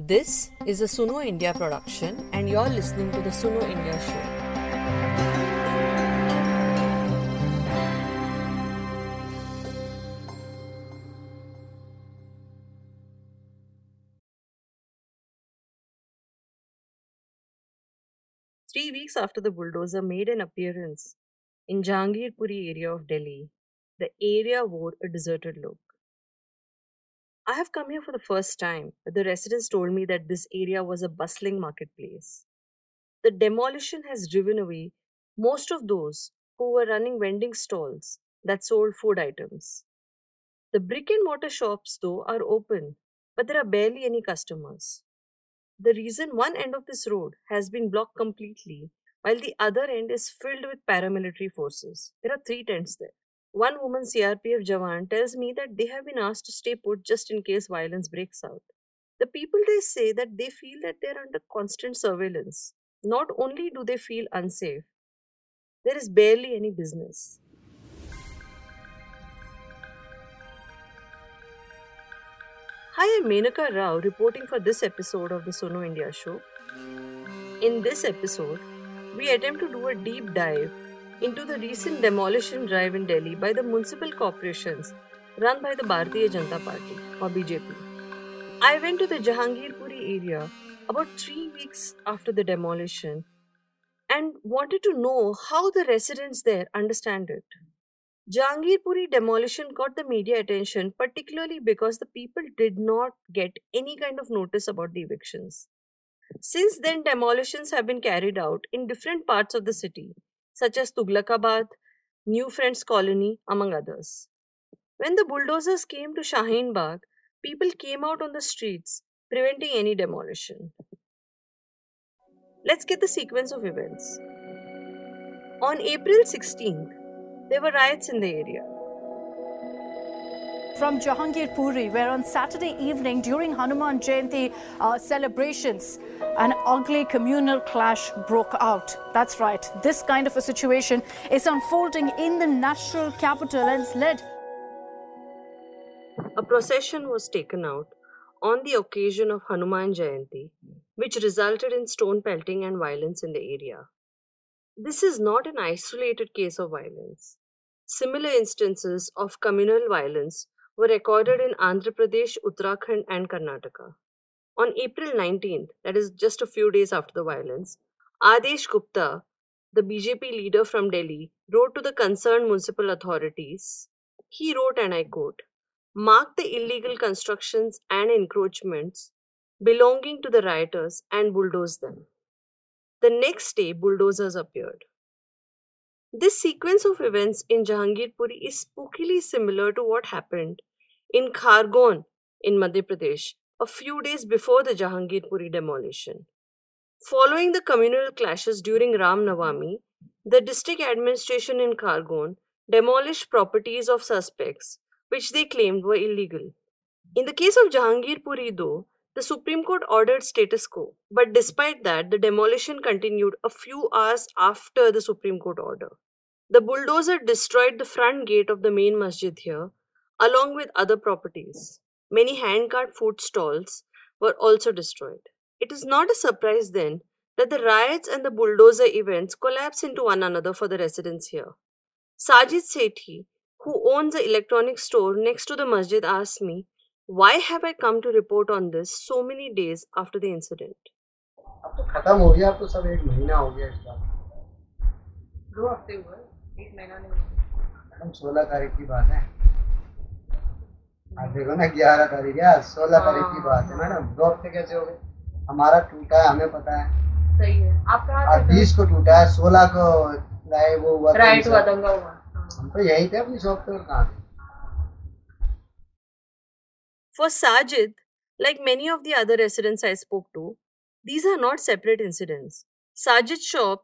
This is a Suno India production and you're listening to the Suno India show. Three weeks after the bulldozer made an appearance in Jahangirpuri area of Delhi, the area wore a deserted look. I have come here for the first time, but the residents told me that this area was a bustling marketplace. The demolition has driven away most of those who were running vending stalls that sold food items. The brick and mortar shops, though, are open, but there are barely any customers. The reason one end of this road has been blocked completely, while the other end is filled with paramilitary forces. There are three tents there. One woman CRPF Jawan tells me that they have been asked to stay put just in case violence breaks out. The people there say that they feel that they are under constant surveillance. Not only do they feel unsafe, there is barely any business. Hi, I'm Menaka Rao reporting for this episode of the Suno India show. In this episode, we attempt to do a deep dive into the recent demolition drive in Delhi by the municipal corporations run by the Bharatiya Janata Party or BJP. I went to the Jahangirpuri area about 3 weeks after the demolition and wanted to know how the residents there understand it. Jahangirpuri demolition got the media attention particularly because the people did not get any kind of notice about the evictions. Since then, demolitions have been carried out in different parts of the city, such as Tughlaqabad, New Friends Colony, among others. When the bulldozers came to Shaheen Bagh, people came out on the streets, preventing any demolition. Let's get the sequence of events. On April 16th, there were riots in the area. From Jahangirpuri, where on Saturday evening during Hanuman Jayanti celebrations, an ugly communal clash broke out. That's right, this kind of a situation is unfolding in the national capital and is led. A procession was taken out on the occasion of Hanuman Jayanti, which resulted in stone pelting and violence in the area. This is not an isolated case of violence. Similar instances of communal violence were recorded in Andhra Pradesh, Uttarakhand and Karnataka. On April 19th, that is just a few days after the violence, Adesh Gupta, the BJP leader from Delhi, wrote to the concerned municipal authorities. He wrote, and I quote, "Mark the illegal constructions and encroachments belonging to the rioters and bulldoze them." The next day, bulldozers appeared. This sequence of events in Jahangirpuri is spookily similar to what happened in Khargon in Madhya Pradesh a few days before the Jahangirpuri demolition. Following the communal clashes during Ram Navami, the district administration in Khargon demolished properties of suspects which they claimed were illegal. In the case of Jahangirpuri though, the Supreme Court ordered status quo, but despite that, the demolition continued a few hours after the Supreme Court order. The bulldozer destroyed the front gate of the main masjid here, along with other properties. Many hand-cart food stalls were also destroyed. It is not a surprise then that the riots and the bulldozer events collapse into one another for the residents here. Sajid Sethi, who owns the electronic store next to the masjid, asked me, "Why have I come to report on this so many days after the incident?" हमारा टूटा है, हमें पता है, सही है, आप कहां थे? 20 को टूटा है, 16 को लाए वो हुआ, राइट हुआ, दंगा हुआ, हम तो यहीं थे अपनी शॉप पे और कहां थे. For Sajid, like many of the other residents I spoke to, these are not separate incidents. Sajid's shop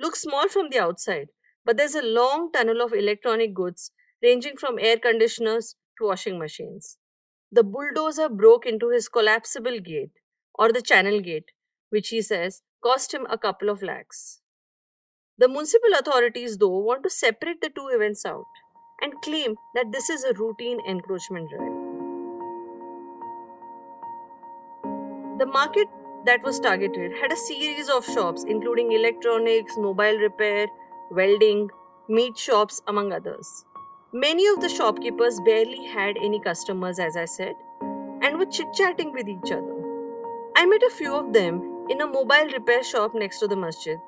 looks small from the outside, but there's a long tunnel of electronic goods ranging from air conditioners to washing machines. The bulldozer broke into his collapsible gate, or the channel gate, which he says cost him a couple of lakhs. The municipal authorities though want to separate the two events out and claim that this is a routine encroachment drive. The market that was targeted had a series of shops including electronics, mobile repair, welding, meat shops, among others. Many of the shopkeepers barely had any customers, as I said, and were chit-chatting with each other. I met a few of them in a mobile repair shop next to the masjid.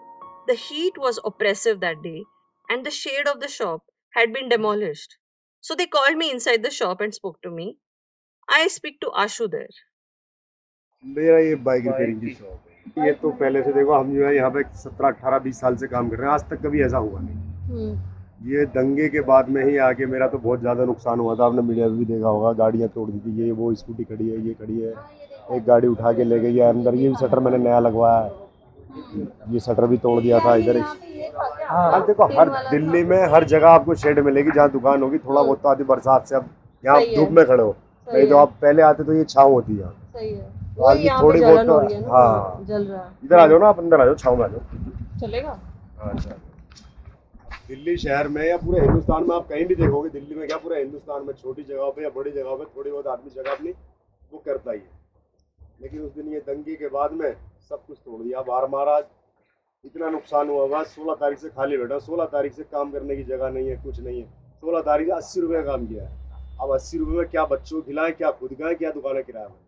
The heat was oppressive that day, and the shade of the shop had been demolished. So they called me inside the shop and spoke to me. I speak to Ashu there. मेरा ये bike repairing की shop है। ये तो पहले से देखो हम जो है यहाँ पे 17, 18, 20 साल से काम कर रहे हैं, आज तक कभी ऐसा हुआ नहीं। ये दंगे के बाद में ही आके मेरा तो बहुत ज़्यादा नुकसान हुआ था। आपने मीडिया में भी देखा होगा, गाड़ियाँ तोड़ दी थी, ये वो स्कूटी खड़ी है, ये खड़ी है, एक गाड़ी उठा के ले गई है अंदर। ये भी शटर मैंने नया लगवाया है, ये शटर भी तोड़ दिया था इधर। हाँ देखो, हर दिल्ली में हर जगह आपको शेड मिलेगी जहाँ दुकान होगी। थोड़ा बहुत तो आती बरसात से, अब यहाँ धूप में खड़े हो, नहीं तो आप पहले आते तो ये छाँव होती है। थोड़ी बहुत हाँ जल रहा, इधर आ जाओ ना आप, अंदर आ जाओ, छाँव में आ जाओ, चलेगा। दिल्ली शहर में या पूरे हिंदुस्तान में आप कहीं भी देखोगे, दिल्ली में क्या पूरे हिंदुस्तान में, छोटी जगह पे या बड़ी जगह पे थोड़ी बहुत आदमी जगह अपनी वो करता ही है। लेकिन उस दिन ये दंगे के बाद में सब कुछ तोड़ दिया। बार महाराज इतना नुकसान हुआ हुआ, 16 तारीख से खाली बैठा, 16 तारीख से काम करने की जगह नहीं है, कुछ नहीं है। 16 तारीख 80 रुपये का काम किया है। अब 80 रुपये में क्या बच्चों को खिलाएं, क्या खुद खाएं, क्या दुकानें किराए में।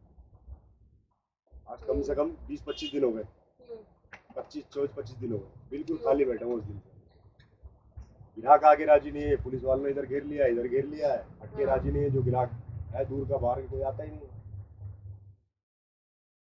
आज कम से कम 20-25 दिन हो गए, 24-25 दिन हो गए, बिल्कुल खाली बैठा हूँ उस दिन। गिराक आगे राजी नहीं है, पुलिस वालों ने इधर घेर लिया है, इधर घेर लिया है, हटके राजी नहीं है। जो गिराक है दूर का, बाहर कोई आता ही नहीं।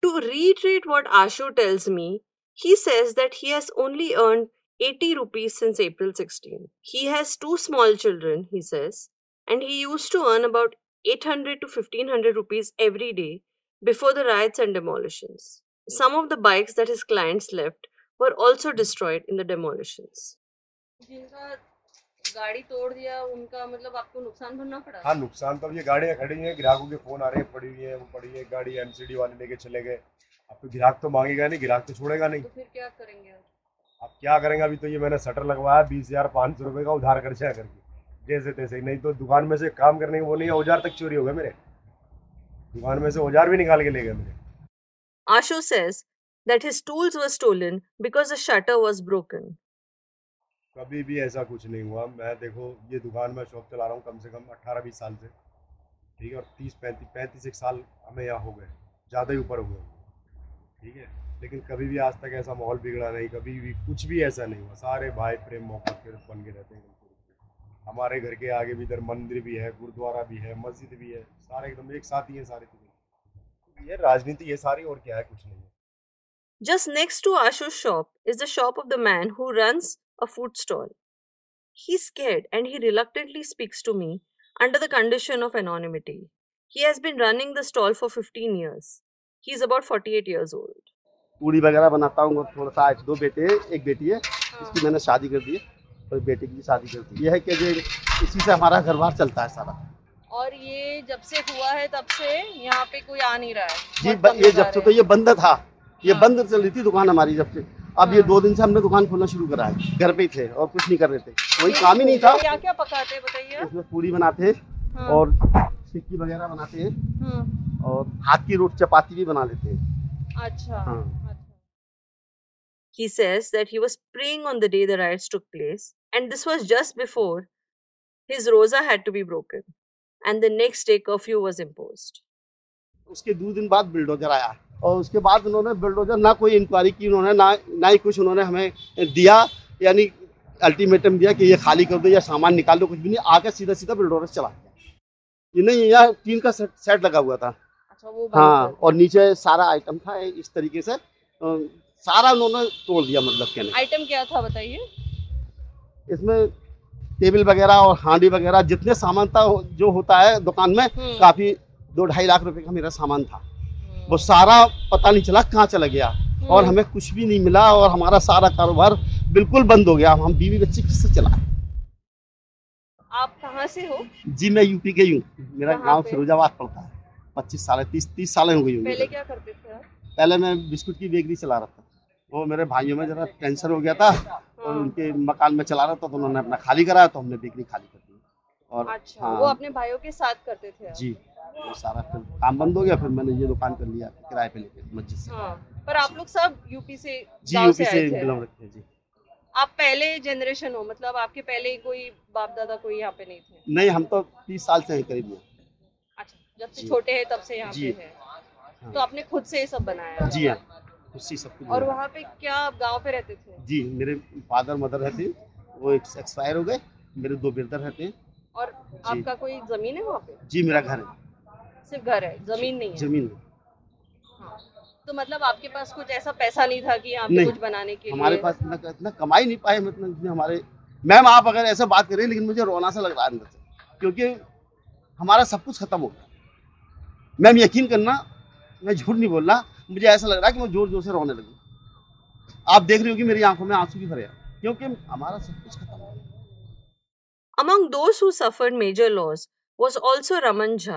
To reiterate what Ashu tells me, he says that he has only earned 80 rupees since April 16. He has 2 small children, he says, and he used to earn about 800 to 1500 rupees every day before the riots and demolitions. Some of the bikes that his clients left were also destroyed in the demolitions. गाड़ी तोड़ दिया उनका, मतलब आपको नुकसान भरना पड़ा। हाँ नुकसान तो, ये गाड़ियाँ खड़ी हैं, ग्राहकों के फोन आ रहे हैं, पड़ी हुई है, वो पड़ी है गाड़ी, एमसीडी वाले लेके चले गए। अब तो ग्राहक तो मांगेगा नहीं, ग्राहक तो छोड़ेगा नहीं, तो फिर क्या करेंगे आप? क्या करेंगे? अभी तो ये मैंने शटर लगवाया 20,500 रुपये का, उधार खर्चा करके जैसे तैसे, नहीं तो दुकान में से काम करने के वो नहीं है, औजार तक चोरी हो गए मेरे, दुकान में से औजार भी निकाल के ले गए मेरे। Ashu says that his tools were stolen because the shutter was broken. कभी भी ऐसा कुछ नहीं हुआ। मैं देखो ये दुकान में शॉप चला रहा हूँ कम से कम 18-20 साल से, ठीक है, और 35-36 साल हमें यहाँ हो गए, ज़्यादा ही ऊपर हुए, ठीक है। लेकिन कभी भी आज तक ऐसा माहौल बिगड़ा नहीं, कभी भी कुछ भी ऐसा नहीं हुआ। सारे भाई प्रेम मोहब्बत के बन के रहते हैं। हमारे घर के आगे भी इधर मंदिर भी है, गुरुद्वारा भी है, मस्जिद भी है, सारे एकदम एक साथ ही हैं सारे। ये राजनीति ये सारी, और क्या है, कुछ नहीं है। Just next to Ashu's shop is the shop of the man who runs a food stall. He's scared and he reluctantly speaks to me under the condition of anonymity. He has been running the stall for 15 years. He's about 48 years old. पूरी वगैरह बनाता हूँ, थोड़ा सा। 2 बेटे, एक बेटी है, इसकी मैंने शादी कर दी है, और बेटे की शादी कर दी। ये है कि इसी से हमारा घर-बार चलता है सारा। और ये जब से हुआ है तब से यहाँ पे कोई आ नहीं रहा है जी। ये जब से तो ये बंद था, ये बंद चल रही थी दुकान हमारी जब से। अब ये 2 दिन से हमने दुकान खोलना शुरू करा है। घर पे ही थे और कुछ नहीं कर रहे थे, कोई काम ही नहीं था। क्या क्या पकाते हैं बताइए? इसमें पूरी बनाते हैं और टिक्की वगैरह बनाते हैं, और हाथ की रोटी चपाती भी बना लेते हैं। अच्छा। He says that he was praying on the day the riots took place, and this was just before his roza had to be broken, and the next day curfew was imposed. उसके 2 दिन बाद bulldozer आया, और उसके बाद उन्होंने bulldozer ना कोई इंक्वायरी की उन्होंने, ना ही कुछ उन्होंने हमें दिया, यानी अल्टीमेटम दिया कि ये खाली कर दो या सामान निकाल दो, कुछ भी नहीं। आकर सीधा सीधा बुलडोजर चला गया। ये नहीं, यहाँ टीन का सेट लगा हुआ था। अच्छा, वो हाँ, और नीचे सारा आइटम था। इस तरीके से सारा उन्होंने तोड़ दिया। मतलब क्या आइटम क्या था बताइए? इसमें टेबल वगैरह और हांडी वगैरह जितने सामान था जो होता है दुकान में, काफ़ी 2-2.5 लाख रुपये का मेरा सामान था। वो सारा पता नहीं चला कहाँ चला गया, और हमें कुछ भी नहीं मिला, और हमारा सारा कारोबार बिल्कुल बंद हो गया। हम बीवी बच्चे किससे चलाएं? आप कहाँ से हो जी? मैं यूपी के हूँ, मेरा गांव फिरोजाबाद पड़ता है। 25 साल 30 साल हो गई हूँ। पहले क्या करते थे? पहले मैं बिस्कुट की बेकरी चला रहा था। वो मेरे भाइयों में जरा कैंसर हो गया था, और उनके मकान में चला रहा था, तो उन्होंने अपना खाली कराया, तो हमने बेकरी खाली कर दी। और वो अपने भाइयों के साथ करते थे जी। वो सारा फिर काम बंद हो गया, फिर मैंने ये दुकान कर लिया किराए पे लेके मस्जिद से। पर आप लोग सब यूपी से बिलोंग रखते हैं जी? आप पहले जनरेशन हो, मतलब आपके पहले कोई बाप दादा कोई यहाँ पे नहीं थे? नहीं, हम तो 30 साल से हैं करीब में। अच्छा, जब से छोटे हैं तब से यहाँ पे हैं? तो आपने खुद से ये सब बनाया? जी हाँ, खुद से सब कुछ। और वहाँ पे क्या आप गाँव पे रहते थे? जी, मेरे फादर मदर रहते, वो एक्सपायर हो गए, मेरे दो ब्रदर रहते हैं। और आपका कोई जमीन है वहाँ पे? जी, मेरा घर है, सिर्फ घर है, जमीन नहीं है। जमीन नहीं। हाँ। तो मतलब आपके पास कुछ ऐसा पैसा नहीं था कि यहाँ पे कुछ बनाने के लिए? हमारे पास इतना कमा ही नहीं पाए, मतलब हमारे मैम आप अगर ऐसा बात करें, लेकिन मुझे रोना सा लग रहा है अंदर से, क्योंकि हमारा सब कुछ खत्म हो गया। मैम यकीन करना, मैं झूठ नहीं बोल रहा, मुझे ऐसा लग रहा है कि मैं जोर जोर से रोने लगी। आप देख रही हो कि मेरी आंखों में आंसू भी भरे, क्योंकि हमारा सब कुछ खत्म हो गया। Among those who suffered major loss was also Raman Jha.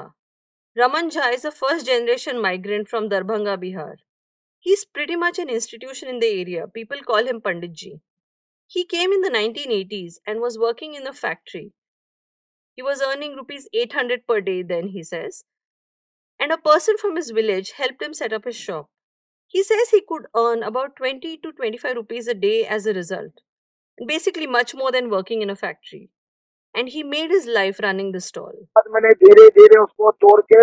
Raman Jha is a first-generation migrant from Darbhanga, Bihar. He's pretty much an institution in the area. People call him Panditji. He came in the 1980s and was working in a factory. He was earning rupees 800 per day then, he says. And a person from his village helped him set up his shop. He says he could earn about 20 to 25 rupees a day as a result. Basically much more than working in a factory. And he made his life running the stall. मैंने धीरे-धीरे उसको तोड़ के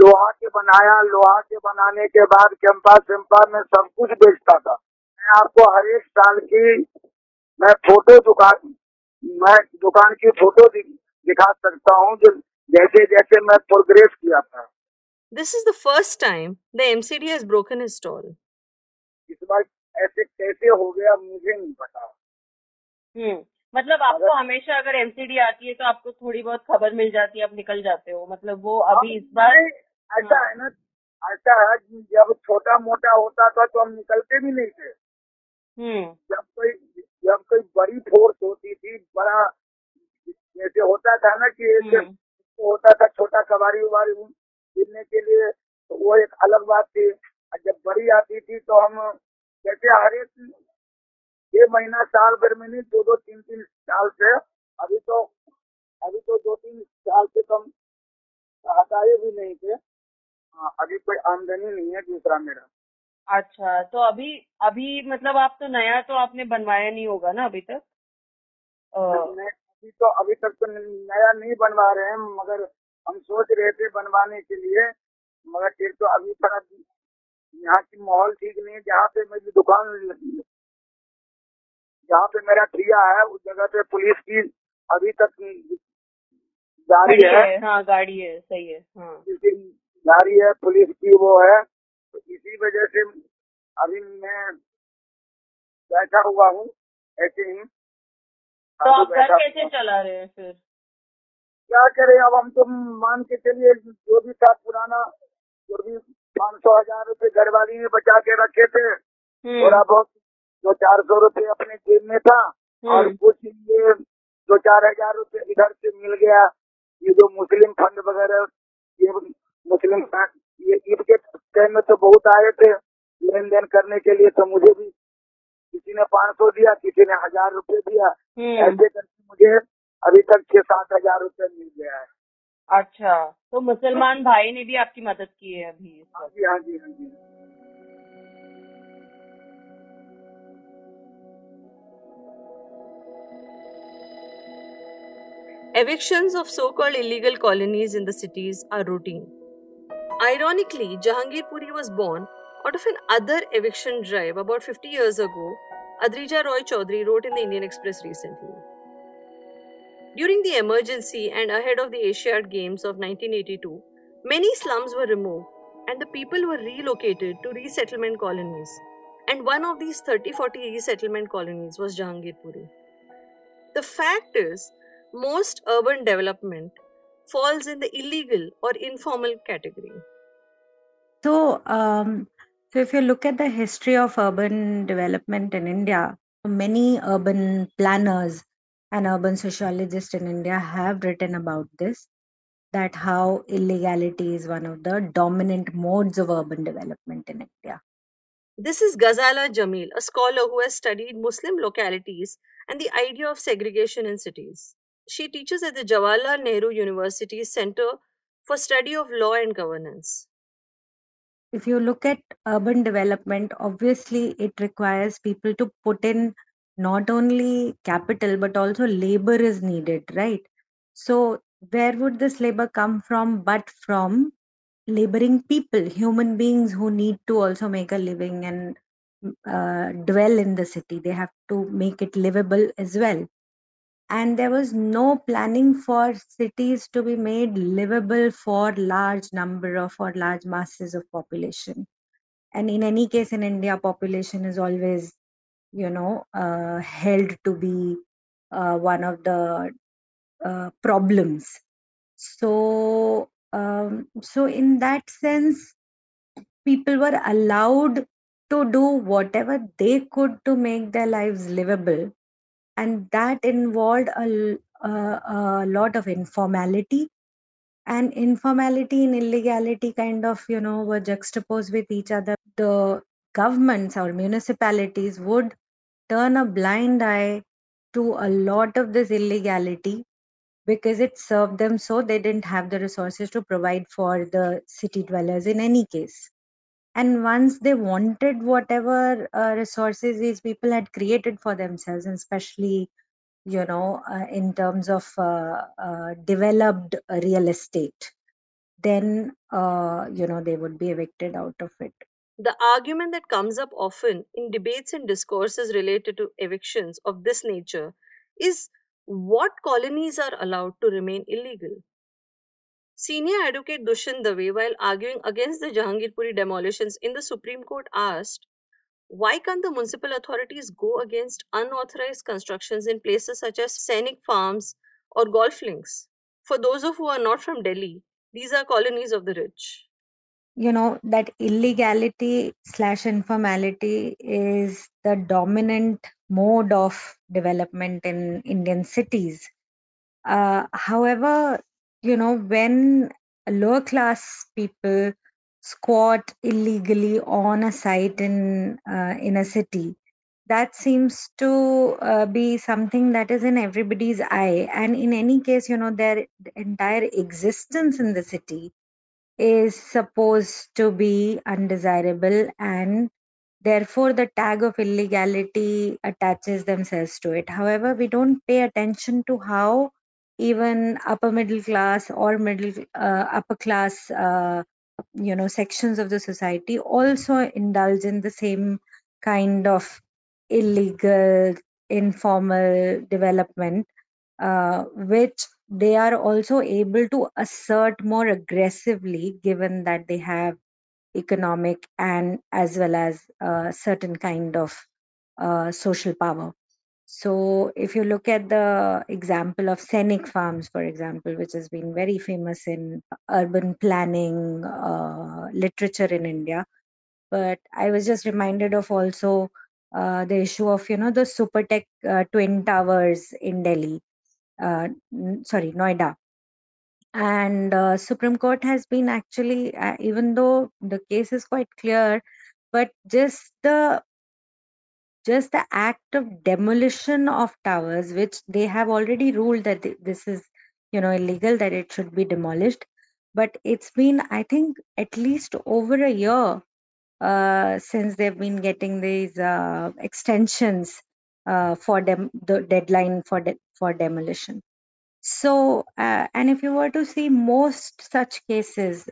लोहा के बनाया, लोहा के बनाने के बाद कैंपा में सब कुछ बेचता था। मैं आपको हर एक साल की मैं दुकान की फोटो दिखा सकता हूँ, जैसे जैसे मैं प्रोग्रेस किया था। This is the first time the MCD has broken his stall. इस बार ऐसे कैसे हो गया मुझे नहीं पता। मतलब आपको हमेशा अगर एमसीडी आती है तो आपको थोड़ी बहुत खबर मिल जाती है, आप निकल जाते हो, मतलब वो अभी इस बार ऐसा है ना? ऐसा है, जब छोटा मोटा होता था तो हम निकलते भी नहीं थे। जब कोई बड़ी फोर्स होती थी, बड़ा जैसे होता था ना कि एक होता था छोटा कबाड़ी उबारी गिरने के लिए, तो वो एक अलग बात थी। जब बड़ी आती थी तो हम जैसे हर एक ये महीना साल भर में नहीं, दो दो तीन तीन साल से, अभी तो 2-3 साल से कम हटाए भी नहीं थे। अभी कोई आमदनी नहीं है दूसरा मेरा। अच्छा, तो अभी मतलब आप तो नया तो आपने बनवाया नहीं होगा ना अभी तक? अभी तक तो नया नहीं बनवा रहे हैं, मगर हम सोच रहे थे बनवाने के लिए, मगर फिर तो अभी थोड़ा यहाँ की माहौल ठीक नहीं है। जहाँ पे मेरी दुकान लगी है, जहाँ पे मेरा ठिया है, उस जगह पे पुलिस की अभी तक गाड़ी है, सही है, गाड़ी है पुलिस की, वो है, तो इसी वजह से अभी मैं बैठा हुआ हूँ ऐसे ही। तो आप घर कैसे चला रहे हैं फिर? क्या करें अब, हम तो मान के चलिए जो भी था पुराना, जो भी 500-1000 रुपए घरवाली में बचा के रखे थे, थोड़ा बहुत 200-400 रुपए अपने जेब में था, और कुछ ये 2-4000 रुपए इधर से मिल गया। ये जो मुस्लिम फंड वगैरह, ये मुस्लिम फंड, ये ईद के टाइम में तो बहुत आए थे लेन देन करने के लिए, तो मुझे भी किसी ने 500 दिया, किसी ने 1000 रुपए दिया, ऐसे करके मुझे अभी तक 6-7 हजार रुपए मिल गया है। अच्छा, तो मुसलमान भाई ने भी आपकी मदद की है अभी? हाँ जी। Evictions of so-called illegal colonies in the cities are routine. Ironically, Jahangirpuri was born out of another eviction drive about 50 years ago, Adrija Roy Chaudhury wrote in the Indian Express recently. During the emergency and ahead of the Asiad Games of 1982, many slums were removed and the people were relocated to resettlement colonies. And one of these 30-40 resettlement colonies was Jahangirpuri. The fact is, most urban development falls in the illegal or informal category. So, so if you look at the history of urban development in India, many urban planners and urban sociologists in India have written about this, that how illegality is one of the dominant modes of urban development in India. This is Ghazala Jamil, a scholar who has studied Muslim localities and the idea of segregation in cities. She teaches at the Jawaharlal Nehru University's Centre for Study of Law and Governance? If you look at urban development, obviously it requires people to put in not only capital, but also labor is needed, right? So where would this labor come from but from laboring people, human beings who need to also make a living and dwell in the city. They have to make it livable as well. And there was no planning for cities to be made livable for large number or for large masses of population. And in any case, in India, population is always, held to be one of the problems. So in that sense, people were allowed to do whatever they could to make their lives livable. And that involved a lot of informality. And informality and illegality kind of, were juxtaposed with each other. The governments or municipalities would turn a blind eye to a lot of this illegality because it served them so they didn't have the resources to provide for the city dwellers in any case. And once they wanted whatever resources these people had created for themselves, and especially, in terms of developed real estate, then, they would be evicted out of it. The argument that comes up often in debates and discourses related to evictions of this nature is what colonies are allowed to remain illegal. Senior advocate Dushyant Dave, while arguing against the Jahangirpuri demolitions in the Supreme Court, asked, why can't the municipal authorities go against unauthorized constructions in places such as Scenic Farms or golf links? For those of who are not from Delhi, these are colonies of the rich. That illegality/informality is the dominant mode of development in Indian cities. However, when lower class people squat illegally on a site in a city, that seems to be something that is in everybody's eye. And in any case, their entire existence in the city is supposed to be undesirable, and therefore the tag of illegality attaches themselves to it. However, we don't pay attention to how even upper middle class or upper class, sections of the society also indulge in the same kind of illegal, informal development, which they are also able to assert more aggressively given that they have economic and as well as certain kind of social power. So if you look at the example of Scenic Farms, for example, which has been very famous in urban planning literature in India. But I was just reminded of also the issue of, the Supertech twin towers in Delhi, Noida. And Supreme Court has been actually, even though the case is quite clear, but just the act of demolition of towers, which they have already ruled that this is, illegal, that it should be demolished. But it's been, I think, at least over a year since they've been getting these extensions for the deadline for demolition. So, and if you were to see most such cases,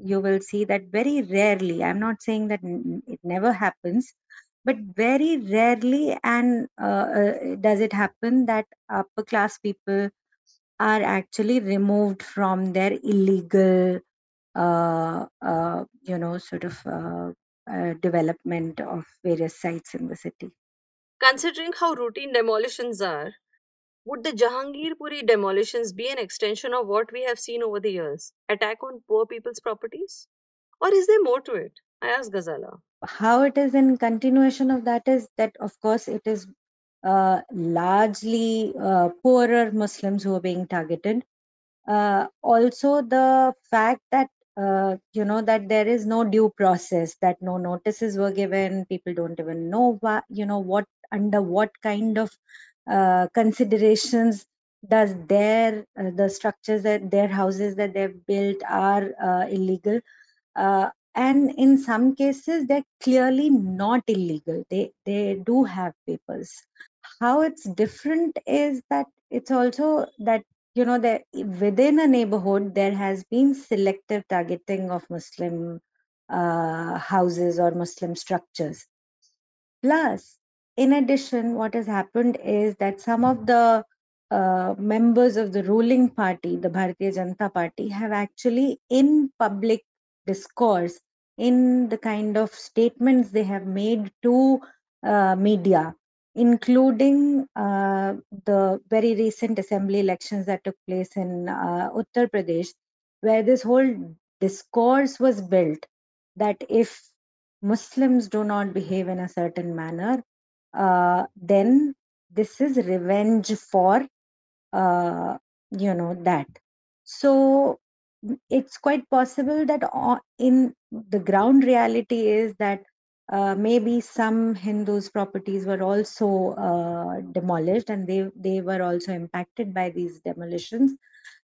you will see that very rarely, I'm not saying that it never happens, but very rarely and does it happen that upper class people are actually removed from their illegal, development of various sites in the city. Considering how routine demolitions are, would the Jahangirpuri demolitions be an extension of what we have seen over the years? Attack on poor people's properties? Or is there more to it? I asked Ghazala. How it is in continuation of that is that, of course, it is largely poorer Muslims who are being targeted. Also, the fact that, that there is no due process, that no notices were given, people don't even know, what under what kind of considerations does the structures that their houses that they've built are illegal. And in some cases, they're clearly not illegal. They do have papers. How it's different is that it's also that, you know, that within a neighborhood, there has been selective targeting of Muslim houses or Muslim structures. Plus, in addition, what has happened is that some of the members of the ruling party, the Bharatiya Janata Party, have actually in public discourse, in the kind of statements they have made to media, including the very recent assembly elections that took place in Uttar Pradesh, where this whole discourse was built that if Muslims do not behave in a certain manner, then this is revenge for, you know, that. So it's quite possible that in the ground reality is that maybe some Hindus' properties were also demolished and they were also impacted by these demolitions.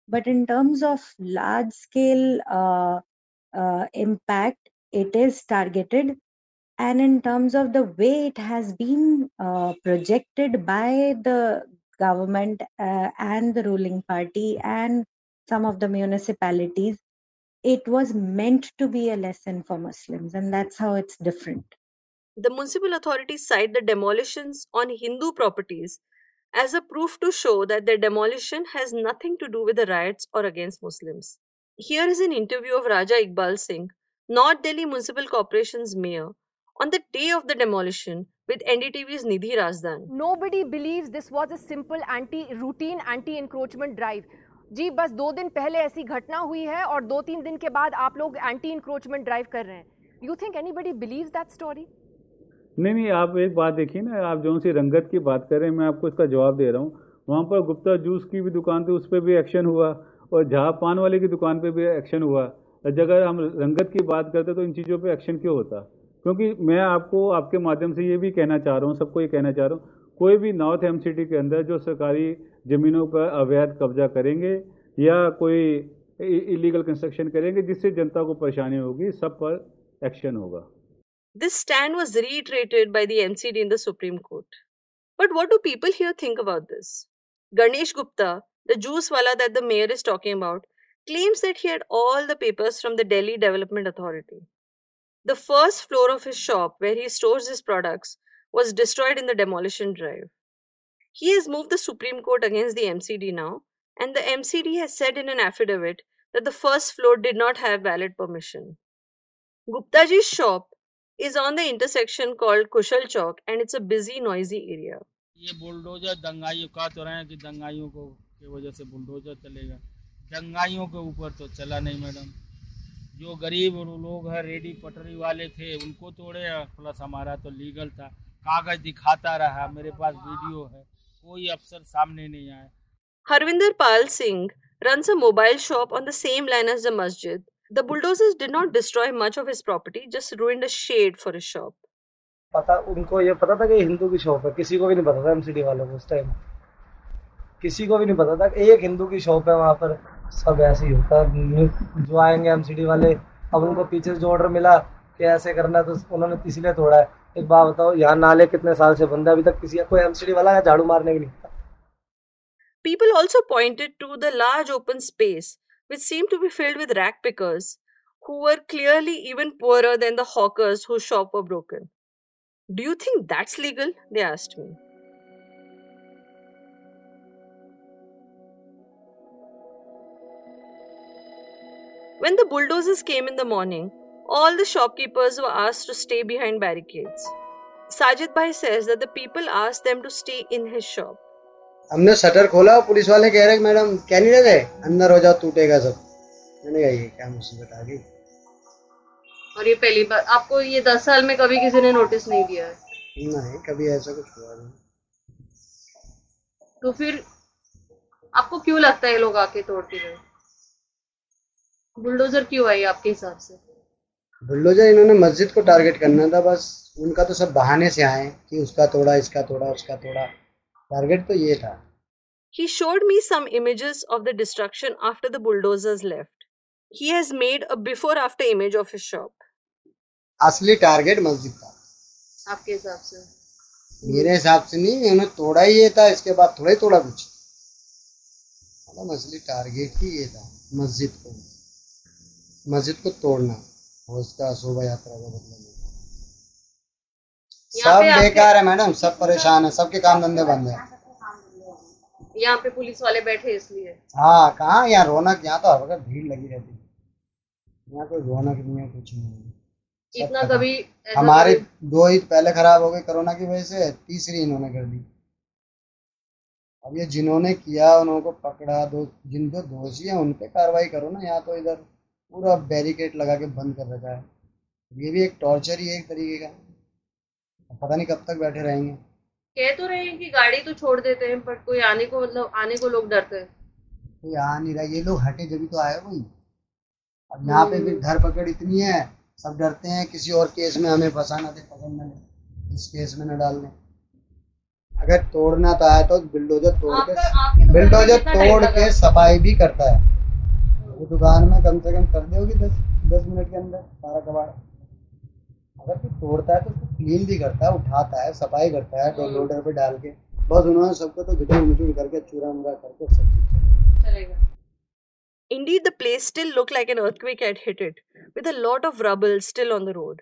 But in terms of large-scale impact, it is targeted. And in terms of the way it has been projected by the government and the ruling party and some of the municipalities, it was meant to be a lesson for Muslims, and that's how it's different. The municipal authorities cite the demolitions on Hindu properties as a proof to show that their demolition has nothing to do with the riots or against Muslims. Here is an interview of Raja Iqbal Singh, North Delhi Municipal Corporation's mayor, on the day of the demolition with NDTV's Nidhi Razdan. Nobody believes this was a simple routine anti-encroachment drive. जी बस 2 दिन पहले ऐसी घटना हुई है और 2-3 दिन के बाद आप लोग एंटी इंक्रोचमेंट ड्राइव कर रहे हैं. You think anybody believes that story? नहीं, आप एक बात देखिए ना, आप जो सी रंगत की बात कर रहे हैं, मैं आपको इसका जवाब दे रहा हूँ. वहाँ पर गुप्ता जूस की भी दुकान थी, उस पर भी एक्शन हुआ, और जहाँ पान वाले की दुकान पर भी एक्शन हुआ. अगर हम रंगत की बात करते तो इन चीज़ों पर एक्शन क्यों होता? क्योंकि मैं आपको आपके माध्यम से ये भी कहना चाह रहा हूँ, सबको ये कहना चाह रहा हूँ, कोई भी नॉर्थ एमसीडी के अंदर जो सरकारी ज़मीनों पर अवैध कब्जा करेंगे या कोई इलीगल कंस्ट्रक्शन करेंगे जिससे जनता को परेशानी होगी, सब पर एक्शन होगा. This stand was reiterated by the MCD in the Supreme Court. But what do people here think about this? Ganesh Gupta, the juice wala that the mayor is talking about, claims that he had all the papers from the Delhi Development Authority. The first floor of his shop where he stores his products was destroyed in the demolition drive. He has moved the Supreme Court against the MCD now, and the MCD has said in an affidavit that the first floor did not have valid permission. Guptaji's shop is on the intersection called Kushal Chowk, and it's a busy, noisy area. ये bulldozer दंगाइयों का तो रहे हैं कि दंगाइयों को के वजह से बुलडोजर चलेगा. दंगाइयों के ऊपर तो चला नहीं मैडम. जो गरीब लोग हैं, रेडी पटरी वाले थे, उनको तोड़े, प्लस हमारा तो लीगल था. कागज दिखाता रहा, मेरे पास वीडियो है, कोई अफसर सामने नहीं आया. Harvinder Pal Singh runs a mobile shop on the same line as the masjid. The bulldozers did not destroy much of his property, just ruined a shade for his shop. पता उनको ये पता था कि हिंदू की शॉप है, किसी को भी नहीं पता था. एमसीडी वालों को उस टाइम किसी को भी नहीं पता था कि एक हिंदू की शॉप है. वहाँ पर सब ऐसे ही होता है, जो आएंगे एमसीडी वाले. अब उनको पीछे जो ऑर्डर मिला कि ऐसे करना, तो उन्होंने इसलिए तोड़ा है. एक बात बताओ, यहाँ नाले कितने साल से बंद है, अभी तक किसी कोई एमसीडी वाला झाड़ू मारने के नहीं था. People also pointed to the large open space, which seemed to be filled with rag pickers, who were clearly even poorer than the hawkers whose shop were broken. Do you think that's legal? They asked me. When the bulldozers came in the morning, all the shopkeepers were asked to stay behind barricades. Sajid Bhai says that the people asked them to stay in his shop. हमने shutter खोला और police वाले कह रहे हैं madam क्या नहीं रह गए, अंदर हो जाओ टूटेगा सब. मैंने कहा ये क्या मुसीबत आ गई. और ये पहली बार आपको ये 10 साल में कभी किसी ने नोटिस नहीं दिया है? नहीं, कभी ऐसा कुछ हुआ नहीं. तो फिर आपको क्यों लगता है लोग आके तोड़ते हैं? बुलडोजर क्यों आई आपके हिसाब से? बुलडोजर इन्होंने मस्जिद को टारगेट करना था बस. उनका तो सब बहाने से आए कि उसका तोड़ा, इसका तोड़ा, उसका तोड़ा. टारगेट तो ये था. He showed me some images of the destruction after the bulldozers left. He has made a before-after image of his shop. Asli target masjid tha. आपके हिसाब से? मेरे हिसाब से नहीं, उन्हें तोड़ा ही ये था, इसके बाद थोड़ा ही तोड़ा कुछ। मतलब असली टारगेट ही ये था, मस्जिद को तोड़ना और उसका शोभा यात्रा का बदला। सब बेकार है मैडम, सब परेशान है, सबके काम धंधे बंद है। यहाँ पे पुलिस वाले बैठे इसलिए। हाँ, कहाँ यहाँ रौनक, यहाँ तो हर वक्त भीड़ लगी रहती है, यहाँ कोई रौनक नहीं है, कुछ नहीं। इतना कभी हमारे दो ही पहले खराब हो गए कोरोना की वजह से, तीसरी इन्होंने कर दी। अब ये जिन्होंने किया उनको पकड़ा दो, जिनको दोषी है उन पे कार्रवाई करो ना। यहाँ तो इधर पूरा बैरिकेड लगा के बंद कर रखा है, ये भी एक टॉर्चर ही है एक तरीके का, पता नहीं कब तक बैठे रहेंगे। कह तो रहे हैं कि गाड़ी तो छोड़ देते हैं, पर कोई आने को, मतलब आने को लोग डरते हैं, कोई आ नहीं रहा। ये लोग हटे जब तो आए कोई। अब यहाँ पे भी धर पकड़ इतनी है, सब डरते हैं किसी और केस में हमें फंसाना दे, पकड़ना दे, इस केस में न डालने। अगर तोड़ना था तो बिल्डोजर तोड़ के सफाई भी करता है, तो दुकान में कम से कम कर दे होगी 10 मिनट के अंदर सारा कबाड़। अगर तू तोड़ता है तो उसको क्लीन भी करता है, उठाता है, सफाई करता है, बिल्डोजर पे डाल के बस। उन्होंने सबको तो घिचड़ करके चूरा मुरा करके सब चीज चलेगा। Indeed, the place still looked like an earthquake had hit it, with a lot of rubble still on the road.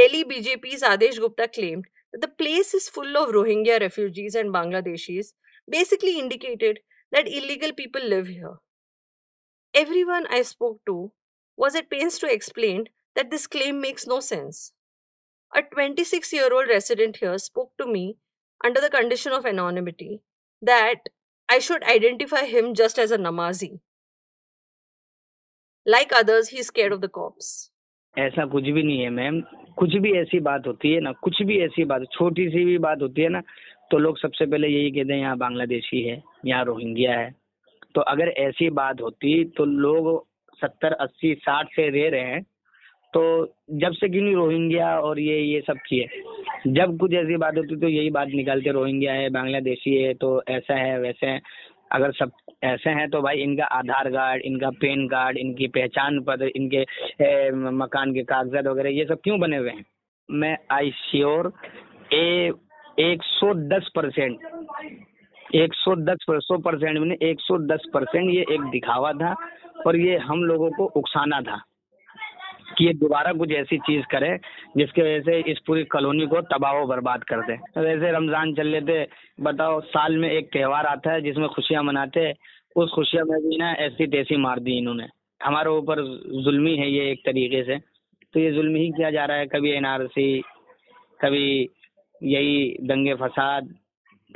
Delhi BJP's Adesh Gupta claimed that the place is full of Rohingya refugees and Bangladeshis, basically indicated that illegal people live here. Everyone I spoke to was at pains to explain that this claim makes no sense. A 26-year-old resident here spoke to me under the condition of anonymity that I should identify him just as a Namazi. Like others, he is scared of the cops. ऐसा कुछ भी नहीं है ma'am, कुछ भी ऐसी बात होती है ना, कुछ भी ऐसी बात, छोटी सी भी बात होती है ना, तो लोग सबसे पहले यही कहते हैं यहाँ बांग्लादेशी है, यहाँ रोहिंग्या है। तो अगर ऐसी बात होती तो लोग 70, 80, 60 से रह रहे हैं, तो जब से क्यों रोहिंग्या और ये सब किए। जब कुछ ऐसी बात होती तो यही बात निकालते, रोहिंग्या है, बांग्लादेशी है, तो ऐसा है वैसे है। अगर सब ऐसे हैं तो भाई इनका आधार कार्ड, इनका पैन कार्ड, इनकी पहचान पत्र, इनके मकान के कागजात वगैरह ये सब क्यों बने हुए हैं। मैं आई श्योर 110% ये एक दिखावा था, और ये हम लोगों को उकसाना था कि ये दोबारा कुछ ऐसी चीज़ करे जिसके वजह से इस पूरी कॉलोनी को तबाह बर्बाद कर दे। वैसे रमज़ान चल लेते, बताओ साल में एक त्यौहार आता है जिसमें खुशियां मनाते हैं, उस खुशियां में भी ना ऐसी तैसी मार दी इन्होंने। हमारे ऊपर जुल्मी है ये एक तरीके से, तो ये जुल्मी ही किया जा रहा है। कभी NRC, कभी यही दंगे फसाद,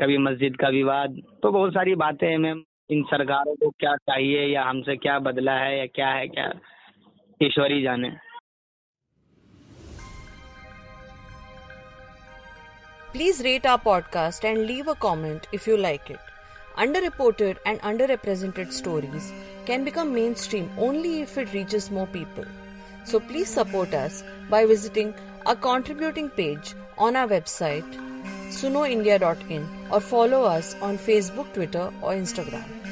कभी मस्जिद का विवाद, तो बहुत सारी बातें हैं मैम। इन सरकारों को क्या चाहिए या हमसे क्या बदला है या क्या है, क्या ईश्वरी जाने। Please rate our podcast and leave a comment if you like it. Underreported and underrepresented stories can become mainstream only if it reaches more people. So please support us by visiting our contributing page on our website sunoindia.in or follow us on Facebook, Twitter or Instagram.